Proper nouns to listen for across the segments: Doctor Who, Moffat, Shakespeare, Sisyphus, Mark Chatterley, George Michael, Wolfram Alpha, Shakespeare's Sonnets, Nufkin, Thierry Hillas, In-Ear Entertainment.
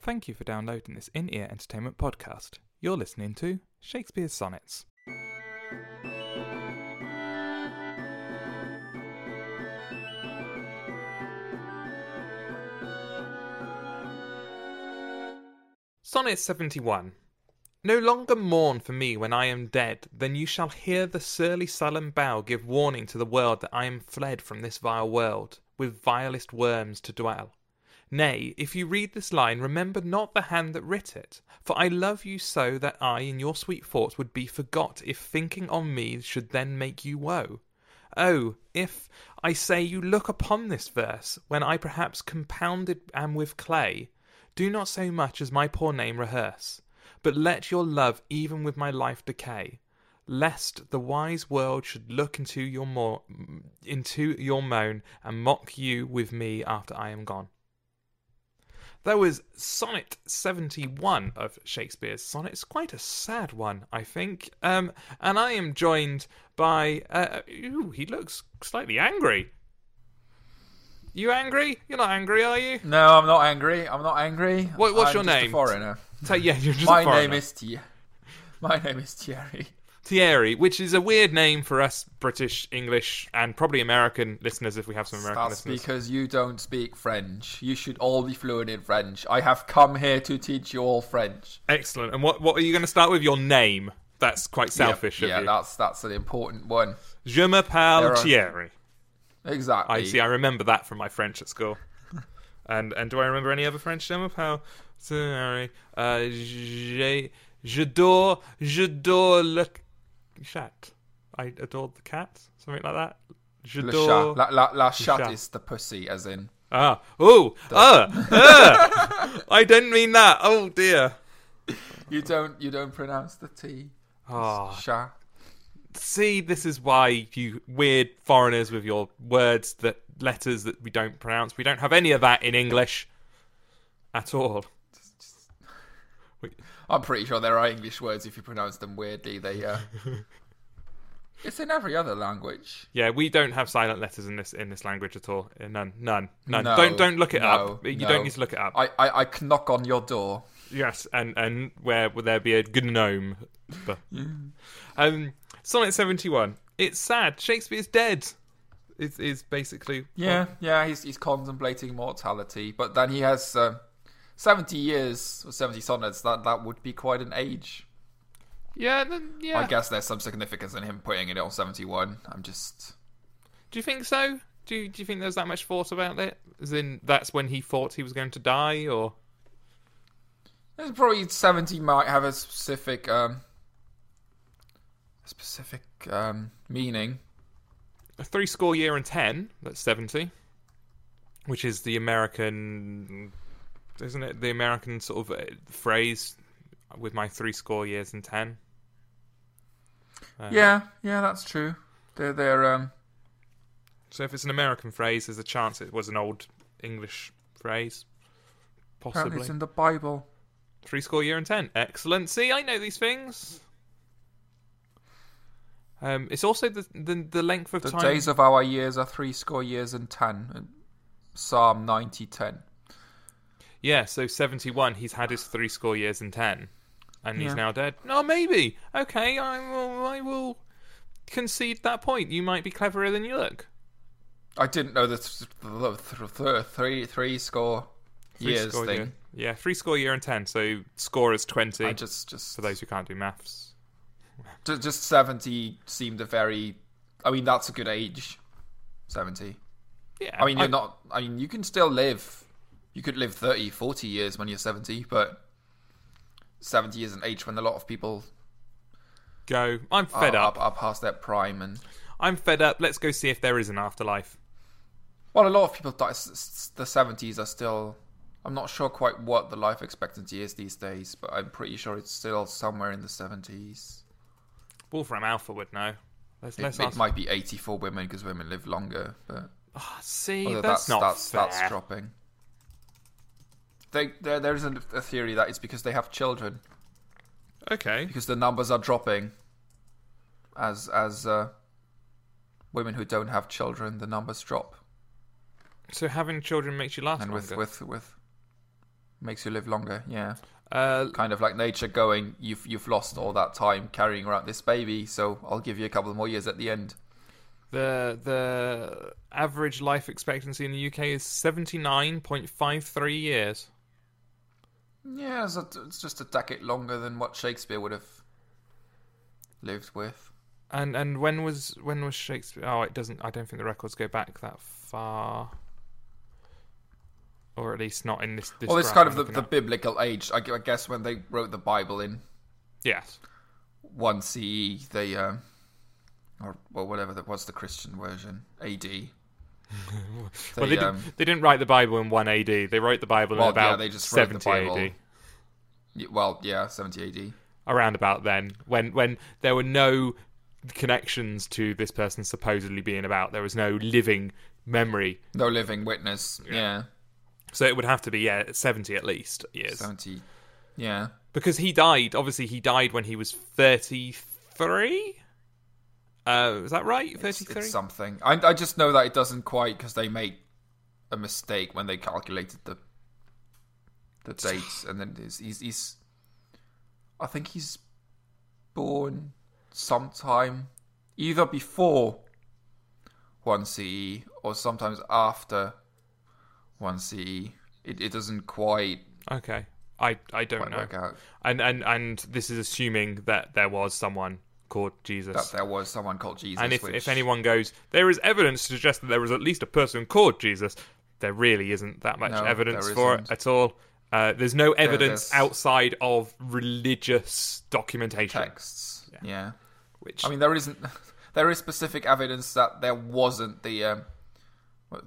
Thank you for downloading this In-Ear Entertainment podcast. You're listening to Shakespeare's Sonnets. Sonnet 71. No longer mourn for me when I am dead, than you shall hear the surly sullen bough give warning to the world that I am fled from this vile world, with vilest worms to dwell. Nay, if you read this line, remember not the hand that writ it, for I love you so that I in your sweet thoughts would be forgot, if thinking on me should then make you woe. Oh, if, I say, you look upon this verse, when I perhaps compounded am with clay, do not so much as my poor name rehearse, but let your love even with my life decay, lest the wise world should look into your moan and mock you with me after I am gone. That was Sonnet 71 of Shakespeare's Sonnets. Quite a sad one, I think. And I am joined by... he looks slightly angry. You angry? You're not angry, are you? No, I'm not angry. What's your name? I'm just a foreigner. You're just a foreigner. My name is Thierry. Thierry, which is a weird name for us British, English, and probably American listeners if we have some American listeners. That's because you don't speak French. You should all be fluent in French. I have come here to teach you all French. Excellent. And what are you going to start with? Your name. That's quite selfish of you. Yeah, that's an important one. Je m'appelle Thierry. Exactly. I see. I remember that from my French at school. and do I remember any other French? Je m'appelle Thierry. Je dors le... Chat. I adored the cat. Something like that. J'adore... La chat is the pussy, as in... Ah. Oh. I didn't mean that. Oh, dear. You don't pronounce the T. Oh. Chat. See, this is why you weird foreigners with your words, that letters that we don't pronounce. We don't have any of that in English. At all. I'm pretty sure there are English words, if you pronounce them weirdly, they it's in every other language. Yeah, we don't have silent letters in this language at all. None. No, don't look it up. You don't need to look it up. I can knock on your door. Yes, and where will there be a gnome? Sonnet 71. It's sad. Shakespeare's dead. Is basically He's contemplating mortality, but then he has. 70 years, or 70 sonnets, that would be quite an age. Yeah, I guess there's some significance in him putting it on 71. Do you think so? Do you think there's that much thought about it? As in, that's when he thought he was going to die, or...? There's probably 70 might have a specific, meaning. 70 that's 70. Which is the American... Isn't it the American sort of phrase, with my 70 years and 10? Yeah, that's true. They're. So if it's an American phrase, there's a chance it was an old English phrase. Possibly. Apparently it's in the Bible. 70 years and 10. Excellent. See, I know these things. It's also the length of time. The days of our years are 70 years and 10. Psalm 90:10. Yeah, so 71, he's had his 70 years and 10, and he's now dead. No, maybe. Okay, I will concede that point. You might be cleverer than you look. I didn't know the three score years thing. Year. Yeah, 70 years and 10, so score is 20, I just for those who can't do maths. Just 70 seemed a very... I mean, that's a good age, 70. Yeah. I mean, you can still live... You could live 30, 40 years when you're 70, but 70 is an age when a lot of people go, I'm fed up. Are past their prime. And I'm fed up. Let's go see if there is an afterlife. Well, a lot of people die. The 70s are still... I'm not sure quite what the life expectancy is these days, but I'm pretty sure it's still somewhere in the 70s. Wolfram Alpha would know. It might be 80 for women, because women live longer. But see, that's not fair. That's dropping. There is a theory that it's because they have children. Okay. Because the numbers are dropping. As women who don't have children, the numbers drop. So having children makes you last longer. And with Makes you live longer, yeah. Kind of like nature going, you've lost all that time carrying around this baby, so I'll give you a couple more years at the end. The average life expectancy in the UK is 79.53 years. Yeah, it's just a decade longer than what Shakespeare would have lived with. And when was Shakespeare? Oh, it doesn't. I don't think the records go back that far, or at least not in this. Well, it's kind of the biblical age, I guess, when they wrote the Bible in. Yes. 1 CE, they whatever that was, the Christian version, AD. Well, they didn't write the Bible in 1 AD. They wrote the Bible in they just 70 AD. Well, yeah, 70 AD. Around about then, when there were no connections to this person supposedly being about. There was no living memory. No living witness, yeah. So it would have to be, 70 at least years. 70, yeah. Because he died, obviously he died when he was 33? Is that right? 33? It's something. I just know that it doesn't quite, because they made a mistake when they calculated the dates, and then he's I think he's born sometime either before 1 CE or sometimes after 1 CE. It doesn't quite. Okay, I don't know. Work out. And this is assuming that there was someone called Jesus. That there was someone called Jesus. And if anyone goes, there is evidence to suggest that there was at least a person called Jesus, there really isn't that much evidence for it at all. There's no evidence outside of religious documentation. Texts, yeah. Which, I mean, there isn't. There is specific evidence that there wasn't when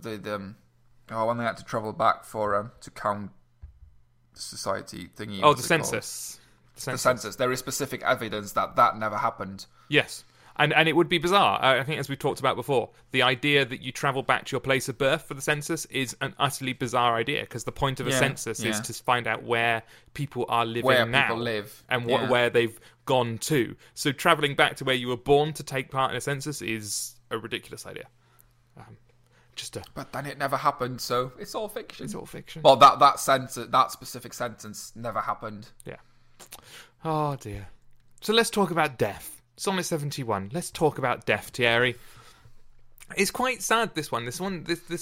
they had to travel back for to count the society thingy. Oh, the census. The census. There is specific evidence that never happened. Yes. And it would be bizarre. I think, as we talked about before, the idea that you travel back to your place of birth for the census is an utterly bizarre idea, because the point of a census is to find out where people are living and where they've gone to. So travelling back to where you were born to take part in a census is a ridiculous idea. But then it never happened, so it's all fiction. Well, that specific sentence never happened. Yeah. Oh, dear. So let's talk about death. Sonnet 71. Let's talk about death, Thierry. It's quite sad, this one. This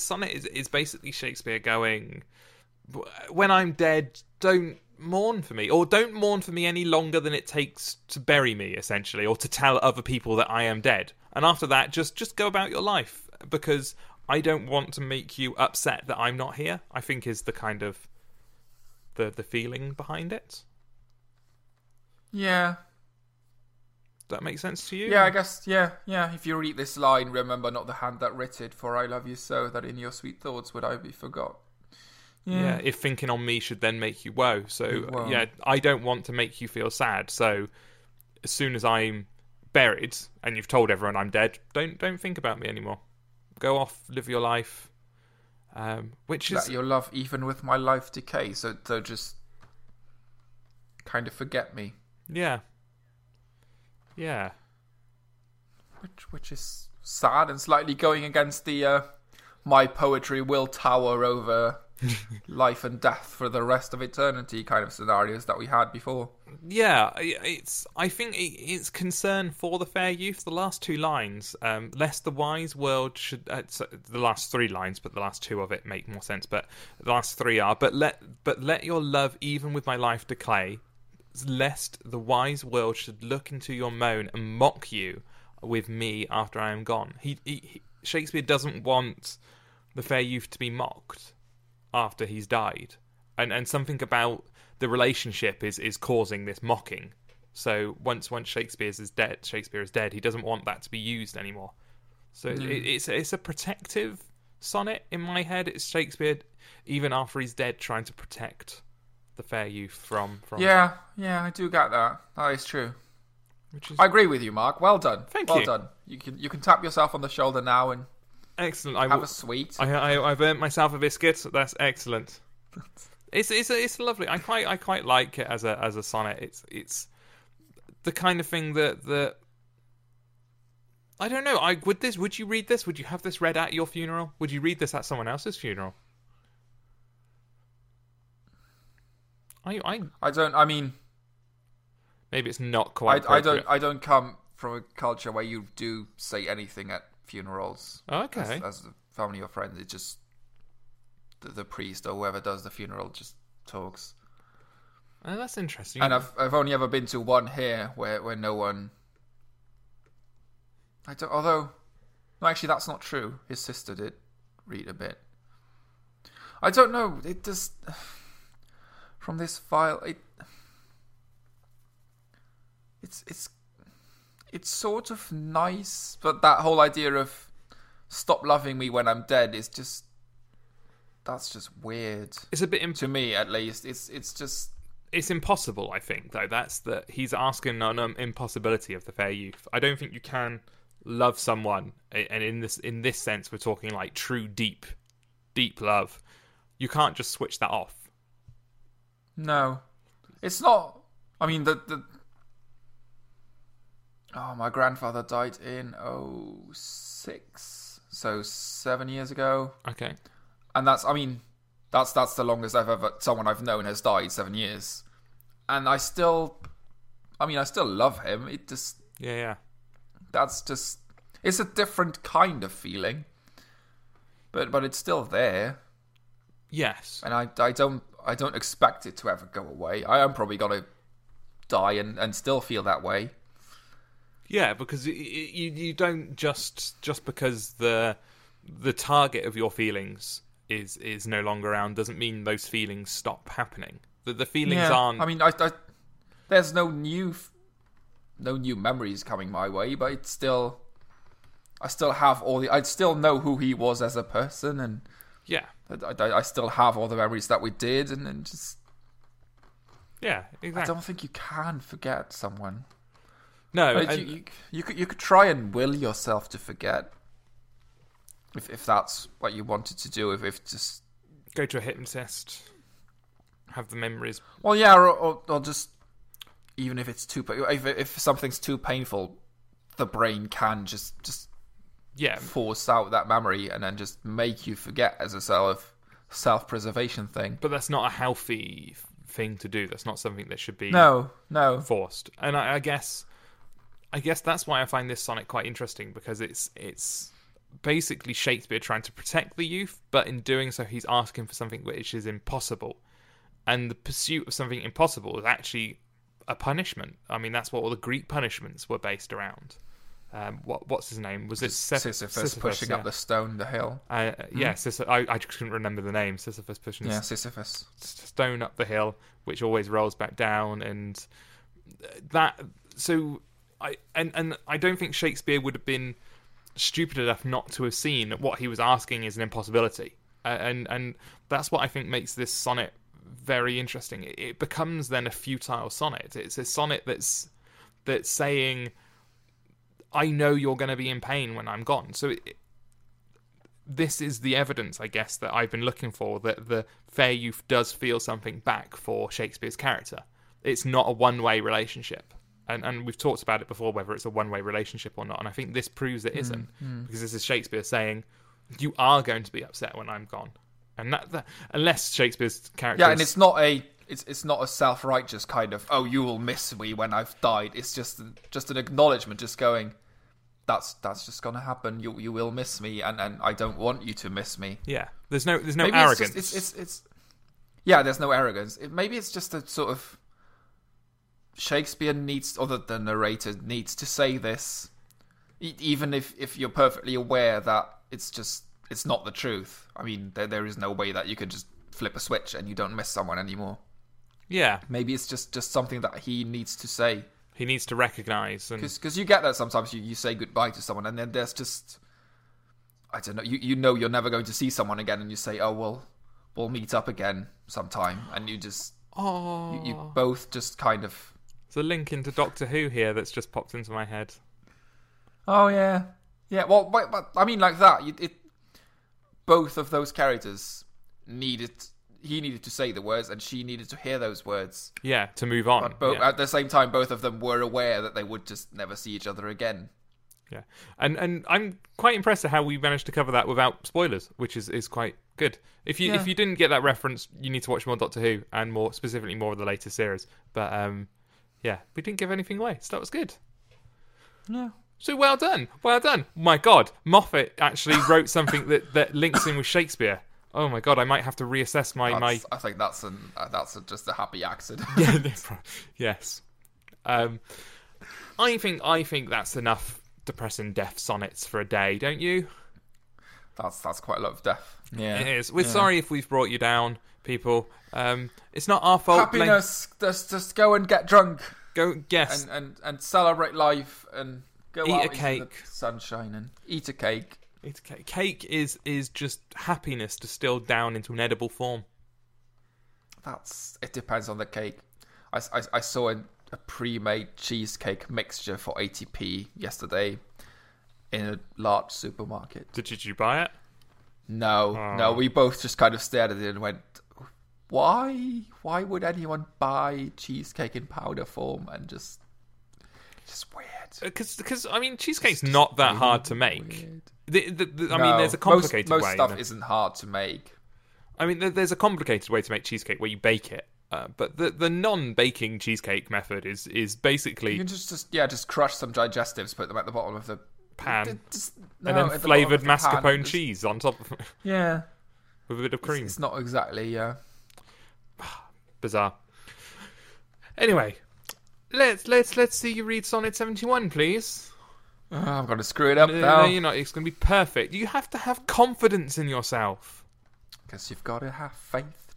sonnet is basically Shakespeare going, when I'm dead, don't mourn for me. Or don't mourn for me any longer than it takes to bury me, essentially. Or to tell other people that I am dead. And after that, just go about your life. Because I don't want to make you upset that I'm not here, I think is the kind of the feeling behind it. Yeah. That makes sense to you? Yeah, I guess, yeah. If you read this line, remember not the hand that writ it, for I love you so, that in your sweet thoughts would I be forgot. Yeah, if thinking on me should then make you woe. So, I don't want to make you feel sad. So, as soon as I'm buried, and you've told everyone I'm dead, don't think about me anymore. Go off, live your life. Which is... Let your love even with my life decay, so just kind of forget me. Yeah. Yeah, which is sad and slightly going against the my poetry will tower over life and death for the rest of eternity kind of scenarios that we had before. Yeah, I think it's concern for the fair youth. The last two lines, lest the wise world should. The last three lines, but the last two of it make more sense. But the last three are. But let your love even with my life decay. Lest the wise world should look into your moan and mock you with me after I am gone. Shakespeare doesn't want the fair youth to be mocked after he's died, and something about the relationship is causing this mocking. So once Shakespeare is dead. He doesn't want that to be used anymore. So it's a protective sonnet in my head. It's Shakespeare even after he's dead trying to protect the fair youth from I do get that. That is true. I agree with you, Mark. Well done. Thank you. Well done. You can tap yourself on the shoulder now and excellent. Have a sweet. I've earned myself a biscuit. That's excellent. It's lovely. I quite like it as a sonnet. It's the kind of thing that I don't know. Would you read this? Would you have this read at your funeral? Would you read this at someone else's funeral? I don't. I mean, maybe it's not quite. I don't come from a culture where you do say anything at funerals. Okay. As the family or friends, it's just the priest or whoever does the funeral just talks. Oh, that's interesting. And I've only ever been to one here where no one. I don't. Although, no, actually, that's not true. His sister did read a bit. I don't know. It just. From this file, it's sort of nice, but that whole idea of stop loving me when I'm dead is just, that's just weird. It's a bit to me, at least. It's impossible. I think though that he's asking an impossibility of the fair youth. I don't think you can love someone, and in this sense, we're talking like true deep love. You can't just switch that off. No, it's not. I mean, my grandfather died in 2006, so 7 years ago. Okay, and that's the longest someone I've known has died, 7 years, and I still love him. It just yeah, that's just, it's a different kind of feeling, but it's still there. Yes, and I don't expect it to ever go away. I am probably going to die and still feel that way. Yeah, because you don't just because the target of your feelings is no longer around doesn't mean those feelings stop happening. The feelings aren't. I mean, I there's no new memories coming my way, but it's still, I still have all the. I still know who he was as a person, and yeah. I still have all the memories that we did, and just... Yeah, exactly. I don't think you can forget someone. No. You could try and will yourself to forget, if that's what you wanted to do, if just... Go to a hypnotist, have the memories... Well, yeah, or just... Even if it's too... If something's too painful, the brain can just force out that memory and then just make you forget as a self-preservation thing. But that's not a healthy thing to do. That's not something that should be forced. And I guess that's why I find this sonnet quite interesting, because it's basically Shakespeare trying to protect the youth, but in doing so he's asking for something which is impossible. And the pursuit of something impossible is actually a punishment. I mean, that's what all the Greek punishments were based around. What's his name? Was it Sisyphus pushing up the stone, the hill? I just couldn't remember the name. Sisyphus pushing Sisyphus stone up the hill, which always rolls back down, and that. So I don't think Shakespeare would have been stupid enough not to have seen what he was asking is an impossibility, and that's what I think makes this sonnet very interesting. It becomes then a futile sonnet. It's a sonnet that's saying, I know you're going to be in pain when I'm gone. So this is the evidence, I guess, that I've been looking for, that the fair youth does feel something back for Shakespeare's character. It's not a one-way relationship. And we've talked about it before, whether it's a one-way relationship or not. And I think this proves it isn't, because this is Shakespeare saying, you are going to be upset when I'm gone. And that unless Shakespeare's character... Yeah, and it's not a... It's not a self-righteous kind of, oh, you will miss me when I've died. It's just an acknowledgement, just going, that's just going to happen. You will miss me, and I don't want you to miss me. Yeah, there's no maybe arrogance. There's no arrogance. Maybe it's just a sort of Shakespeare needs, or the narrator needs to say this, even if you're perfectly aware that it's not the truth. I mean, there is no way that you could just flip a switch and you don't miss someone anymore. Yeah, maybe it's just something that he needs to say. He needs to recognise, because you get that sometimes. You say goodbye to someone, and then there's just, I don't know. You know you're never going to see someone again, and you say, "Oh well, we'll meet up again sometime," and you just, you both just kind of. It's a link into Doctor Who here that's just popped into my head. Oh yeah. Well, but I mean, like that. Both of those characters needed. He needed to say the words, and she needed to hear those words. Yeah, to move on. But at the same time, both of them were aware that they would just never see each other again. Yeah, and I'm quite impressed at how we managed to cover that without spoilers, which is quite good. If you didn't get that reference, you need to watch more Doctor Who, and more specifically more of the later series. But yeah, we didn't give anything away, so that was good. No. So well done, well done. My God, Moffat actually wrote something that links in with Shakespeare. Oh my God, I might have to reassess my. I think that's just a happy accident. Yes. I think that's enough depressing death sonnets for a day, don't you? That's quite a lot of death. Yeah, it is. We're sorry if we've brought you down, people. It's not our fault. Happiness. Just go and get drunk. Go, yes, and celebrate life and go eat out a cake. Into the sunshine and eat a cake. It's cake. Cake is just happiness distilled down into an edible form. It depends on the cake. I saw a pre-made cheesecake mixture for 80p yesterday in a large supermarket. Did you buy it? No. Oh. No, we both just kind of stared at it and went, why? Why would anyone buy cheesecake in powder form? And just weird. Because I mean, cheesecake's not that hard to make. I mean, there's a complicated way. Most stuff isn't hard to make. I mean, there's a complicated way to make cheesecake where you bake it, but the non-baking cheesecake method is basically you can just crush some digestives, put them at the bottom of the pan, and then flavoured mascarpone cheese on top of it. Yeah, with a bit of cream. It's not exactly bizarre. Anyway. Let's see you read Sonnet 71, please. Oh, I'm going to screw it up now. No, you're not. It's going to be perfect. You have to have confidence in yourself. Because you've got to have faith.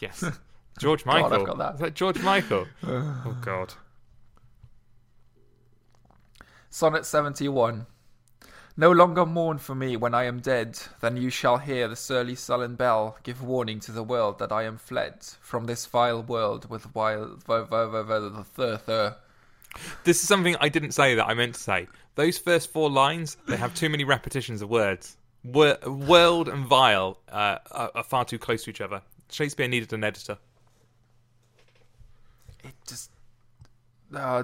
Yes. George Michael. God, I've got that. Is that George Michael? Oh, God. Sonnet 71. No longer mourn for me when I am dead, then you shall hear the surly sullen bell give warning to the world that I am fled from this vile world with wild... This is something I didn't say that I meant to say. Those first four lines, they have too many repetitions of words. World and vile are far too close to each other. Shakespeare needed an editor. It just...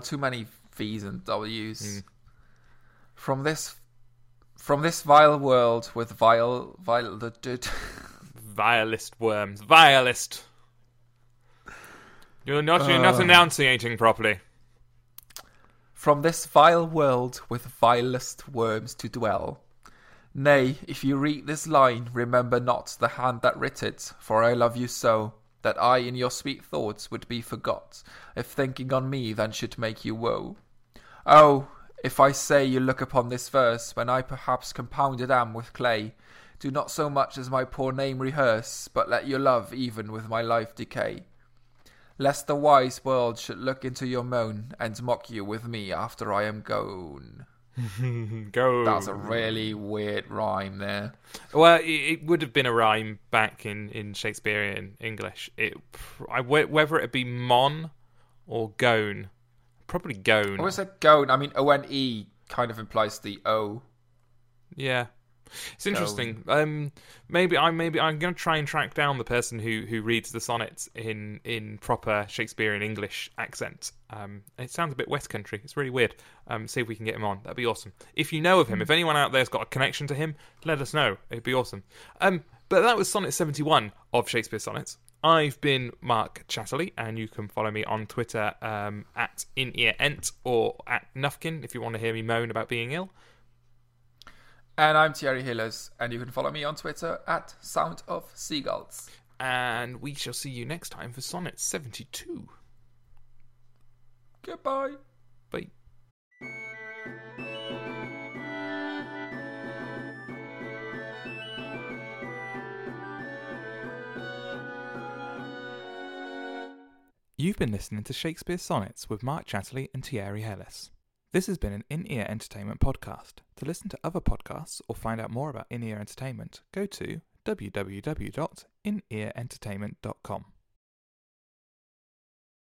too many V's and W's. Mm. From this vile world with vile vilest worms. Vilest. You're not enunciating properly. From this vile world with vilest worms to dwell. Nay, if you read this line, remember not the hand that writ it, for I love you so, that I in your sweet thoughts would be forgot, if thinking on me then should make you woe. Oh, if I say you look upon this verse, when I perhaps compounded am with clay, do not so much as my poor name rehearse, but let your love even with my life decay. Lest the wise world should look into your moan, and mock you with me after I am gone. Go. That's a really weird rhyme there. Well, it would have been a rhyme back in Shakespearean English. Whether it be mon or gone. Probably gone. I would say gone. I mean, O-N-E kind of implies the O. Yeah. It's interesting. Maybe I'm going to try and track down the person who reads the sonnets in proper Shakespearean English accent. It sounds a bit West Country. It's really weird. See if we can get him on. That'd be awesome. If you know of him, if anyone out there's got a connection to him, let us know. It'd be awesome. But that was Sonnet 71 of Shakespeare's Sonnets. I've been Mark Chatterley, and you can follow me on Twitter at In-Ear Ent or at Nufkin if you want to hear me moan about being ill. And I'm Thierry Hillas, and you can follow me on Twitter at Sound of Seagulls. And we shall see you next time for Sonnet 72. Goodbye. Bye. You've been listening to Shakespeare's Sonnets with Mark Chatterley and Thierry Hillas. This has been an In-Ear Entertainment podcast. To listen to other podcasts or find out more about In-Ear Entertainment, go to www.inearentertainment.com.